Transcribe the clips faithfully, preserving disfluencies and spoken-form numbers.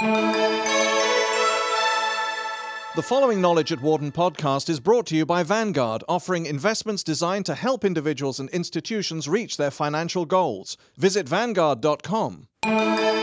The following Knowledge at Wharton podcast is brought to you by Vanguard, offering investments designed to help individuals and institutions reach their financial goals. Visit Vanguard dot com. The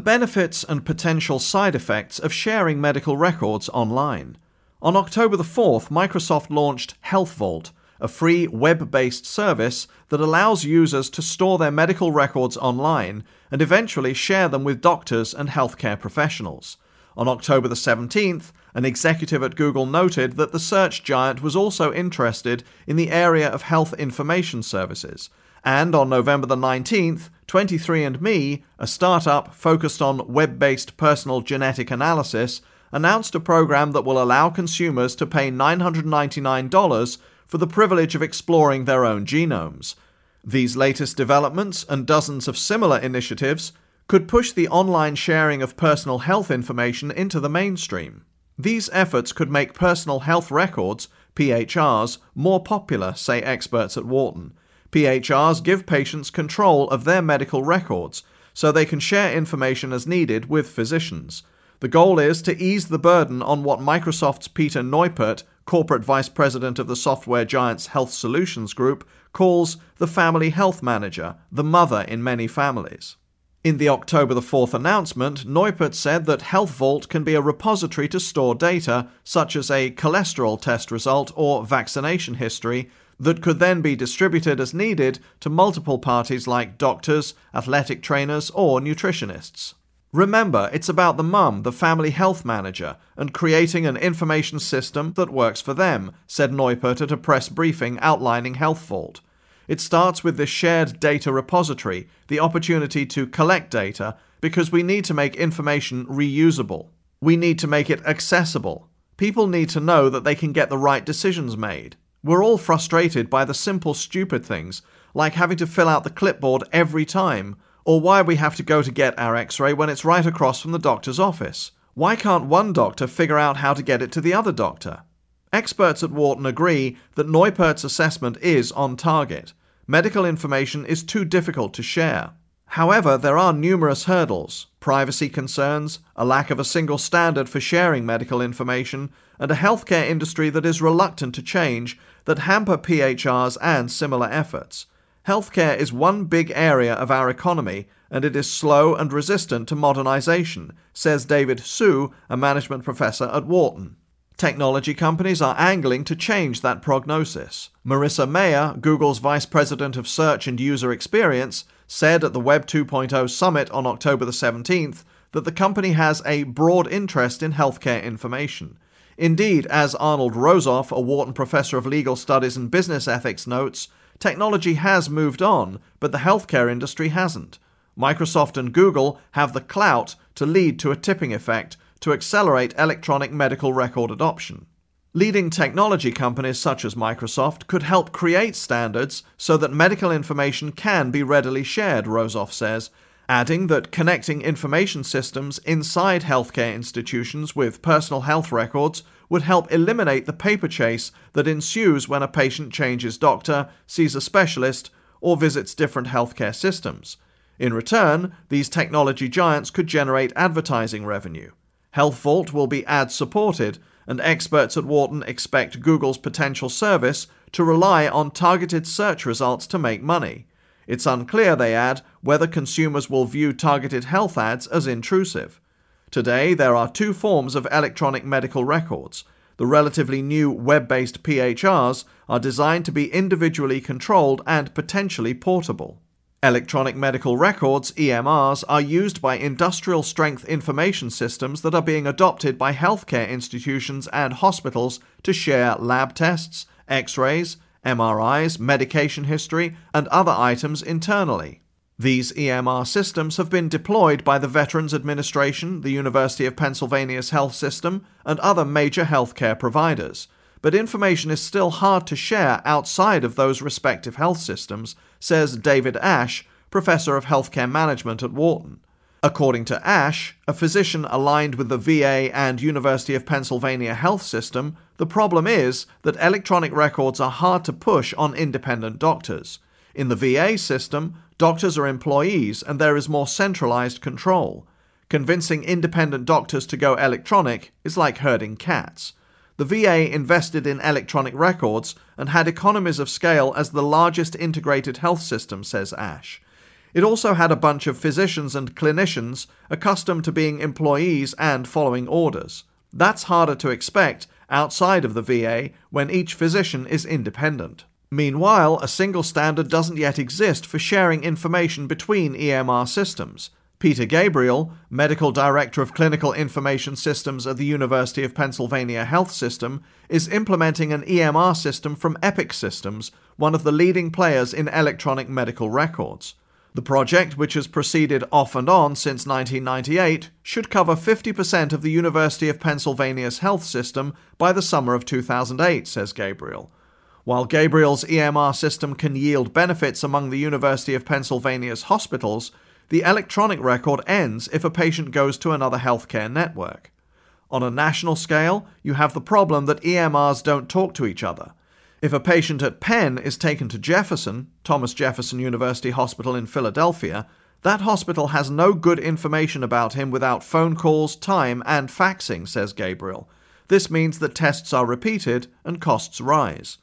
benefits and potential side effects of sharing medical records online. On October the fourth, Microsoft launched HealthVault, a free web-based service that allows users to store their medical records online and eventually share them with doctors and healthcare professionals. On October the seventeenth, an executive at Google noted that the search giant was also interested in the area of health information services. And on November the nineteenth, twenty-three and me, a startup focused on web-based personal genetic analysis, announced a program that will allow consumers to pay nine hundred ninety-nine dollars for the privilege of exploring their own genomes. These latest developments and dozens of similar initiatives could push the online sharing of personal health information into the mainstream. These efforts could make personal health records, P H Rs, more popular, say experts at Wharton. P H Rs give patients control of their medical records, so they can share information as needed with physicians. The goal is to ease the burden on what Microsoft's Peter Neupert, corporate vice president of the software giant's Health Solutions Group, calls the family health manager, the mother in many families. In the October the fourth announcement, Neupert said that HealthVault can be a repository to store data, such as a cholesterol test result or vaccination history, that could then be distributed as needed to multiple parties like doctors, athletic trainers, or nutritionists. Remember, it's about the mum, the family health manager, and creating an information system that works for them, said Neupert at a press briefing outlining HealthVault. It starts with the shared data repository, the opportunity to collect data, because we need to make information reusable. We need to make it accessible. People need to know that they can get the right decisions made. We're all frustrated by the simple, stupid things, like having to fill out the clipboard every time, or why we have to go to get our x-ray when it's right across from the doctor's office. Why can't one doctor figure out how to get it to the other doctor? Experts at Wharton agree that Neupert's assessment is on target. Medical information is too difficult to share. However, there are numerous hurdles: privacy concerns, a lack of a single standard for sharing medical information, and a healthcare industry that is reluctant to change, that hamper P H Rs and similar efforts. Healthcare is one big area of our economy, and it is slow and resistant to modernization, says David Hsu, a management professor at Wharton. Technology companies are angling to change that prognosis. Marissa Mayer, Google's vice president of search and user experience, said at the Web two point oh Summit on October the seventeenth that the company has a broad interest in healthcare information. Indeed, as Arnold Rosoff, a Wharton professor of legal studies and business ethics, notes, technology has moved on, but the healthcare industry hasn't. Microsoft and Google have the clout to lead to a tipping effect to accelerate electronic medical record adoption. Leading technology companies such as Microsoft could help create standards so that medical information can be readily shared, Rosoff says, adding that connecting information systems inside healthcare institutions with personal health records would help eliminate the paper chase that ensues when a patient changes doctor, sees a specialist, or visits different healthcare systems. In return, these technology giants could generate advertising revenue. HealthVault will be ad-supported, and experts at Wharton expect Google's potential service to rely on targeted search results to make money. It's unclear, they add, whether consumers will view targeted health ads as intrusive. Today, there are two forms of electronic medical records. The relatively new web-based P H Rs are designed to be individually controlled and potentially portable. Electronic medical records, E M Rs, are used by industrial-strength information systems that are being adopted by healthcare institutions and hospitals to share lab tests, x-rays, M R Is, medication history, and other items internally. These E M R systems have been deployed by the Veterans Administration, the University of Pennsylvania's health system, and other major healthcare providers. But information is still hard to share outside of those respective health systems, says David Asch, professor of healthcare management at Wharton. According to Asch, a physician aligned with the V A and University of Pennsylvania health system, the problem is that electronic records are hard to push on independent doctors. In the V A system, Doctors are employees and there is more centralized control. Convincing independent doctors to go electronic is like herding cats. The V A invested in electronic records and had economies of scale as the largest integrated health system, says Asch. It also had a bunch of physicians and clinicians accustomed to being employees and following orders. That's harder to expect outside of the V A when each physician is independent. Meanwhile, a single standard doesn't yet exist for sharing information between E M R systems. Peter Gabriel, Medical Director of Clinical Information Systems at the University of Pennsylvania Health System, is implementing an E M R system from Epic Systems, one of the leading players in electronic medical records. The project, which has proceeded off and on since nineteen ninety-eight, should cover fifty percent of the University of Pennsylvania's health system by the summer of two thousand eight, says Gabriel. While Gabriel's E M R system can yield benefits among the University of Pennsylvania's hospitals, the electronic record ends if a patient goes to another healthcare network. On a national scale, you have the problem that E M Rs don't talk to each other. If a patient at Penn is taken to Jefferson, Thomas Jefferson University Hospital in Philadelphia, that hospital has no good information about him without phone calls, time, and faxing, says Gabriel. This means that tests are repeated and costs rise.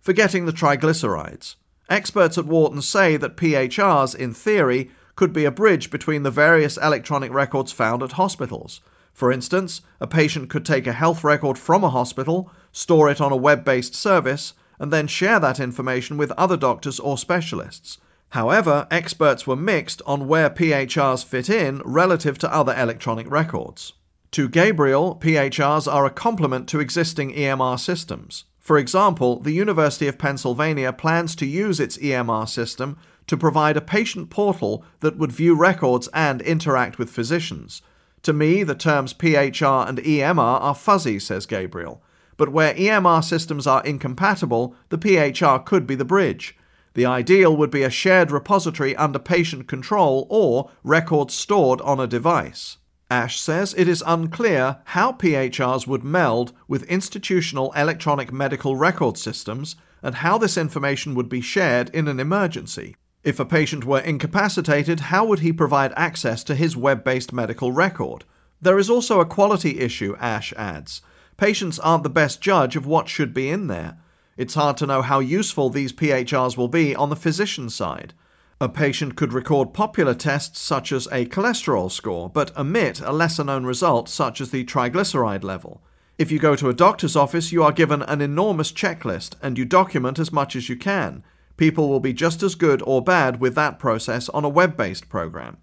Forgetting the triglycerides. Experts at Wharton say that P H Rs, in theory, could be a bridge between the various electronic records found at hospitals. For instance, a patient could take a health record from a hospital, store it on a web-based service, and then share that information with other doctors or specialists. However, experts were mixed on where P H Rs fit in relative to other electronic records. To Gabriel, P H Rs are a complement to existing E M R systems. For example, the University of Pennsylvania plans to use its E M R system to provide a patient portal that would view records and interact with physicians. To me, the terms P H R and E M R are fuzzy, says Gabriel. But where E M R systems are incompatible, the P H R could be the bridge. The ideal would be a shared repository under patient control or records stored on a device. Asch says it is unclear how P H Rs would meld with institutional electronic medical record systems and how this information would be shared in an emergency. If a patient were incapacitated, how would he provide access to his web-based medical record? There is also a quality issue, Asch adds. Patients aren't the best judge of what should be in there. It's hard to know how useful these P H Rs will be on the physician side. A patient could record popular tests such as a cholesterol score, but omit a lesser-known result such as the triglyceride level. If you go to a doctor's office, you are given an enormous checklist and you document as much as you can. People will be just as good or bad with that process on a web-based program.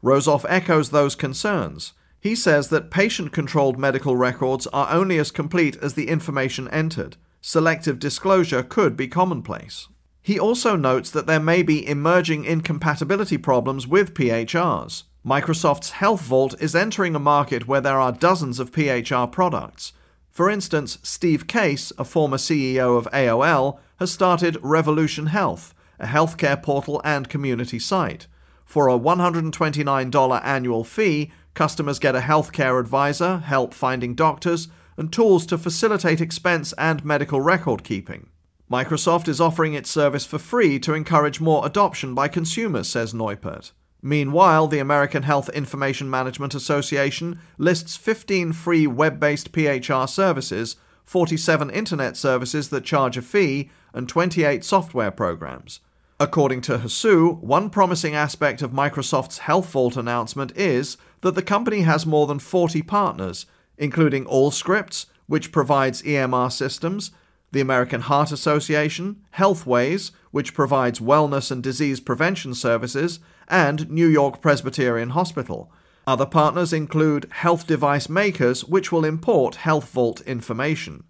Rosoff echoes those concerns. He says that patient-controlled medical records are only as complete as the information entered. Selective disclosure could be commonplace. He also notes that there may be emerging incompatibility problems with P H Rs. Microsoft's HealthVault is entering a market where there are dozens of P H R products. For instance, Steve Case, a former C E O of A O L, has started Revolution Health, a healthcare portal and community site. For a one hundred twenty-nine dollars annual fee, customers get a healthcare advisor, help finding doctors, and tools to facilitate expense and medical record keeping. Microsoft is offering its service for free to encourage more adoption by consumers, says Neupert. Meanwhile, the American Health Information Management Association lists fifteen free web-based P H R services, forty-seven internet services that charge a fee, and twenty-eight software programs. According to Hsu, one promising aspect of Microsoft's HealthVault announcement is that the company has more than forty partners, including Allscripts, which provides E M R systems, the American Heart Association, Healthways, which provides wellness and disease prevention services, and New York Presbyterian Hospital. Other partners include health device makers, which will import HealthVault information.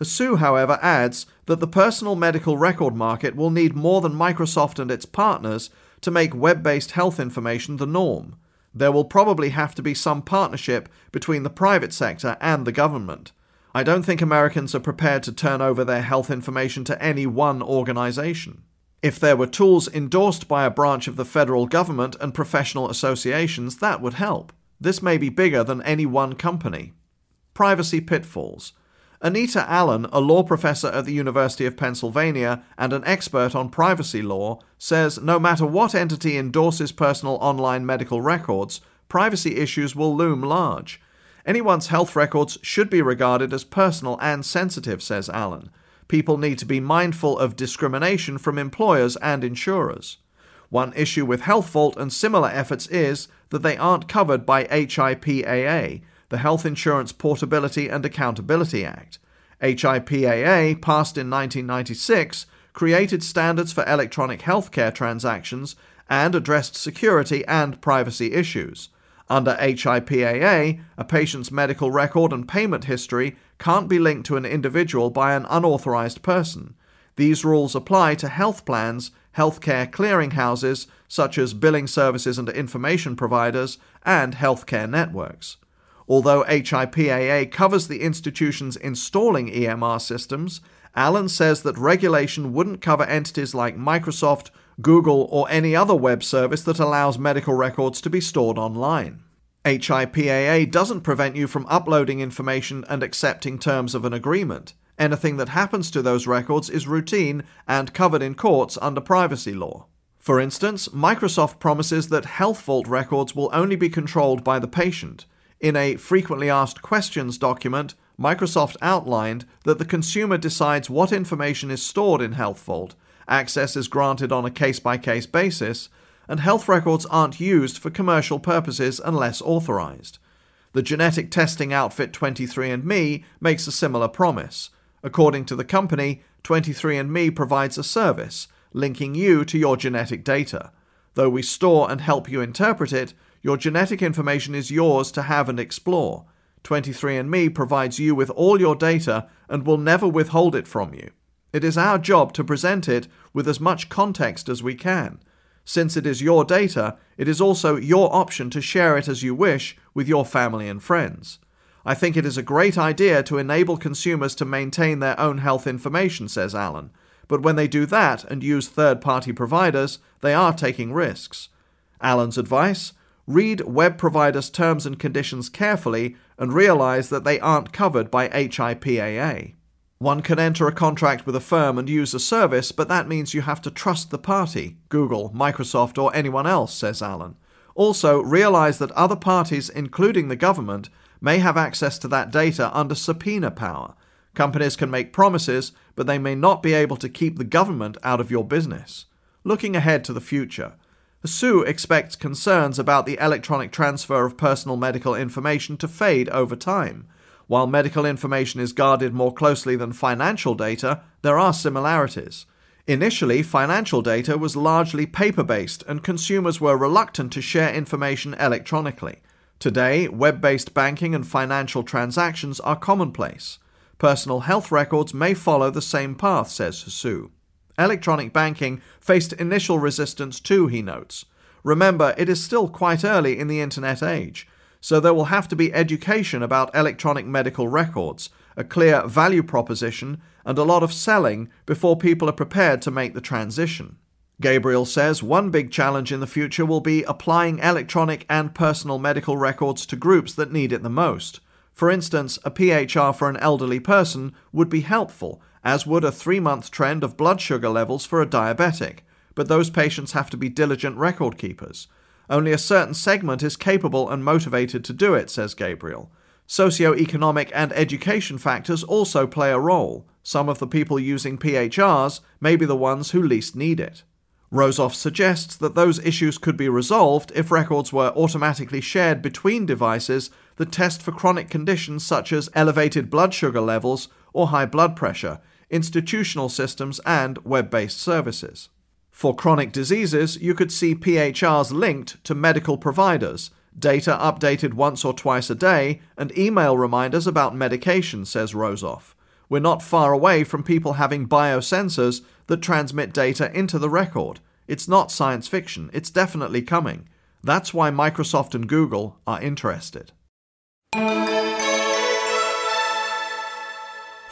Hsu, however, adds that the personal medical record market will need more than Microsoft and its partners to make web-based health information the norm. There will probably have to be some partnership between the private sector and the government. I don't think Americans are prepared to turn over their health information to any one organization. If there were tools endorsed by a branch of the federal government and professional associations, that would help. This may be bigger than any one company. Privacy pitfalls. Anita Allen, a law professor at the University of Pennsylvania and an expert on privacy law, says no matter what entity endorses personal online medical records, privacy issues will loom large. Anyone's health records should be regarded as personal and sensitive, says Allen. People need to be mindful of discrimination from employers and insurers. One issue with HealthVault and similar efforts is that they aren't covered by HIPAA, the Health Insurance Portability and Accountability Act. HIPAA, passed in nineteen ninety-six, created standards for electronic healthcare transactions and addressed security and privacy issues. Under HIPAA, a patient's medical record and payment history can't be linked to an individual by an unauthorized person. These rules apply to health plans, healthcare clearinghouses, such as billing services and information providers, and healthcare networks. Although HIPAA covers the institutions installing E M R systems, Allen says that regulation wouldn't cover entities like Microsoft, Google, or any other web service that allows medical records to be stored online. HIPAA doesn't prevent you from uploading information and accepting terms of an agreement. Anything that happens to those records is routine and covered in courts under privacy law. For instance, Microsoft promises that HealthVault records will only be controlled by the patient. In a frequently asked questions document, Microsoft outlined that the consumer decides what information is stored in HealthVault, access is granted on a case-by-case basis, and health records aren't used for commercial purposes unless authorized. The genetic testing outfit twenty-three and me makes a similar promise. According to the company, twenty-three and me provides a service, linking you to your genetic data. Though we store and help you interpret it, your genetic information is yours to have and explore. twenty-three and me provides you with all your data and will never withhold it from you. It is our job to present it with as much context as we can. Since it is your data, it is also your option to share it as you wish with your family and friends. I think it is a great idea to enable consumers to maintain their own health information, says Allen, but when they do that and use third-party providers, they are taking risks. Allen's advice? Read web providers' terms and conditions carefully and realize that they aren't covered by HIPAA. One can enter a contract with a firm and use a service, but that means you have to trust the party, Google, Microsoft, or anyone else, says Allen. Also, realize that other parties, including the government, may have access to that data under subpoena power. Companies can make promises, but they may not be able to keep the government out of your business. Looking ahead to the future, Hsu expects concerns about the electronic transfer of personal medical information to fade over time. While medical information is guarded more closely than financial data, there are similarities. Initially, financial data was largely paper-based and consumers were reluctant to share information electronically. Today, web-based banking and financial transactions are commonplace. Personal health records may follow the same path, says Hsu. Electronic banking faced initial resistance too, he notes. Remember, it is still quite early in the internet age, so there will have to be education about electronic medical records, a clear value proposition, and a lot of selling before people are prepared to make the transition. Gabriel says one big challenge in the future will be applying electronic and personal medical records to groups that need it the most. For instance, a P H R for an elderly person would be helpful, as would a three-month trend of blood sugar levels for a diabetic, but those patients have to be diligent record keepers. Only a certain segment is capable and motivated to do it, says Gabriel. Socioeconomic and education factors also play a role. Some of the people using P H Rs may be the ones who least need it. Rosoff suggests that those issues could be resolved if records were automatically shared between devices that test for chronic conditions such as elevated blood sugar levels or high blood pressure, institutional systems, and web-based services. For chronic diseases, you could see P H Rs linked to medical providers, data updated once or twice a day, and email reminders about medication, says Rosoff. We're not far away from people having biosensors that transmit data into the record. It's not science fiction. It's definitely coming. That's why Microsoft and Google are interested.